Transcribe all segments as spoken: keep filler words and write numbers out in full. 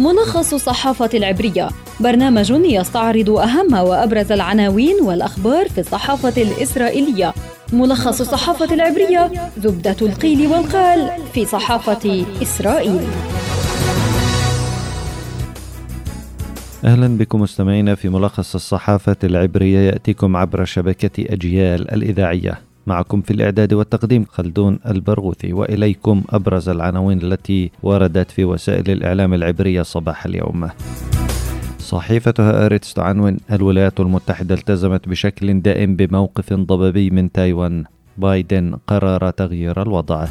ملخص الصحافة العبرية، برنامج يستعرض أهم وأبرز العناوين والأخبار في الصحافة الإسرائيلية. ملخص الصحافة العبرية، زبدة القيل والقال في صحافة إسرائيل. أهلا بكم مستمعينا في ملخص الصحافة العبرية، يأتيكم عبر شبكة أجيال الإذاعية. معكم في الإعداد والتقديم خلدون البرغوثي، وإليكم أبرز العناوين التي وردت في وسائل الإعلام العبرية صباح اليوم. صحيفة هارتس تعنون: الولايات المتحدة التزمت بشكل دائم بموقف ضبابي من تايوان، بايدن قرر تغيير الوضع.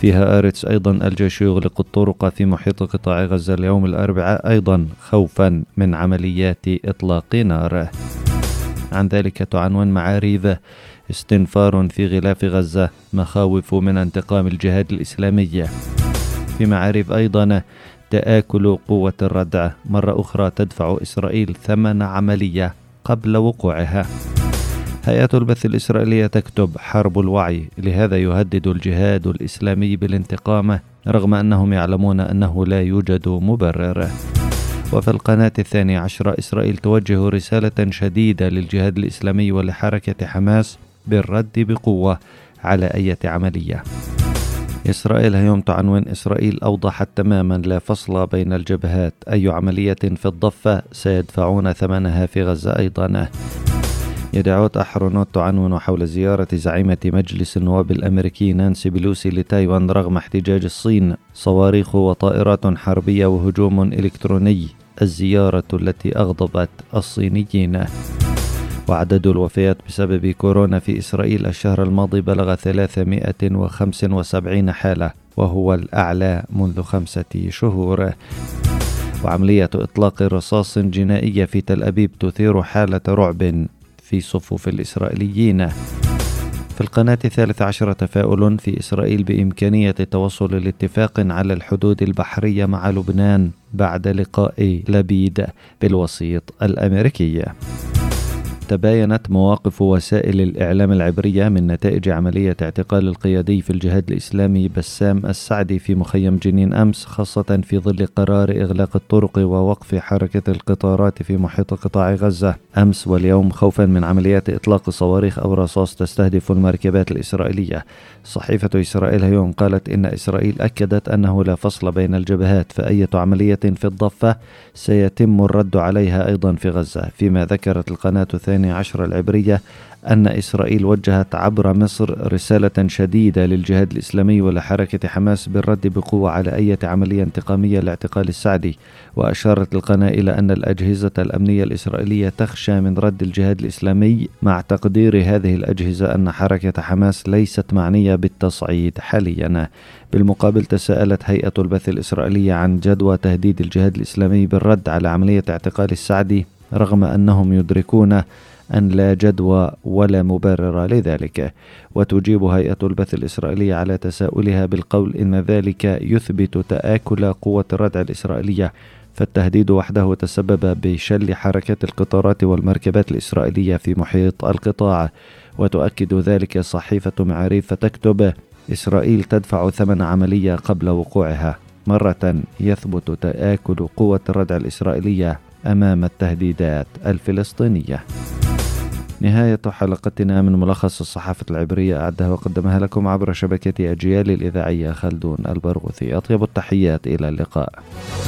في هارتس أيضا: الجيش يغلق الطرق في محيط قطاع غزة اليوم الأربعاء أيضا خوفا من عمليات إطلاق نار. عن ذلك تعنون معاريف: استنفار في غلاف غزة، مخاوف من انتقام الجهاد الإسلامي. في معارف أيضا: تآكل قوة الردع، مرة أخرى تدفع إسرائيل ثمن عملية قبل وقوعها. هيئة البث الإسرائيلية تكتب: حرب الوعي، لهذا يهدد الجهاد الإسلامي بالانتقام رغم أنهم يعلمون أنه لا يوجد مبرر. وفي القناة الثانية عشرة: إسرائيل توجه رسالة شديدة للجهاد الإسلامي ولحركة حماس بالرد بقوة على أي عملية. إسرائيل هيوم تعنون: إسرائيل أوضحت تماما لا فصل بين الجبهات، أي عملية في الضفة سيدفعون ثمنها في غزة أيضا. يدعوت أحرونوت تعنون حول زيارة زعيمة مجلس النواب الأمريكي نانسي بلوسي لتايوان رغم احتجاج الصين، صواريخ وطائرات حربية وهجوم إلكتروني، الزيارة التي أغضبت الصينيين. وعدد الوفيات بسبب كورونا في إسرائيل الشهر الماضي بلغ ثلاثمائة وخمسة وسبعين حالة، وهو الأعلى منذ خمسة شهور. وعملية إطلاق رصاص جنائية في تل أبيب تثير حالة رعب في صفوف الإسرائيليين. في القناة الثالثة عشرة: تفاؤل في إسرائيل بإمكانية التوصل لاتفاق على الحدود البحرية مع لبنان بعد لقاء لبيد بالوسيط الأمريكي. تباينت مواقف وسائل الإعلام العبرية من نتائج عملية اعتقال القيادي في الجهاد الإسلامي بسام السعدي في مخيم جنين أمس، خاصة في ظل قرار إغلاق الطرق ووقف حركة القطارات في محيط قطاع غزة أمس واليوم خوفا من عمليات إطلاق صواريخ أو رصاص تستهدف المركبات الإسرائيلية. صحيفة إسرائيل هيوم قالت إن إسرائيل أكدت أنه لا فصل بين الجبهات، فأية عملية في الضفة سيتم الرد عليها أيضا في غزة. فيما ذكرت القناة الثانية عشر العبرية أن إسرائيل وجهت عبر مصر رسالة شديدة للجهاد الإسلامي ولحركة حماس بالرد بقوة على أي عملية انتقامية لاعتقال السعدي. وأشارت القناة إلى أن الأجهزة الأمنية الإسرائيلية تخشى من رد الجهاد الإسلامي، مع تقدير هذه الأجهزة أن حركة حماس ليست معنية بالتصعيد حاليا. بالمقابل تساءلت هيئة البث الإسرائيلية عن جدوى تهديد الجهاد الإسلامي بالرد على عملية اعتقال السعدي رغم أنهم يدركون أن لا جدوى ولا مبرر لذلك. وتجيب هيئة البث الإسرائيلية على تساؤلها بالقول إن ذلك يثبت تآكل قوة الردع الإسرائيلية، فالتهديد وحده تسبب بشل حركة القطارات والمركبات الإسرائيلية في محيط القطاع. وتؤكد ذلك صحيفة معاريف فتكتب: إسرائيل تدفع ثمن عملية قبل وقوعها، مرة يثبت تآكل قوة الردع الإسرائيلية أمام التهديدات الفلسطينية. نهاية حلقتنا من ملخص الصحافة العبرية، أعدها وقدمها لكم عبر شبكة أجيال الإذاعية خلدون البرغوثي. أطيب التحيات، إلى اللقاء.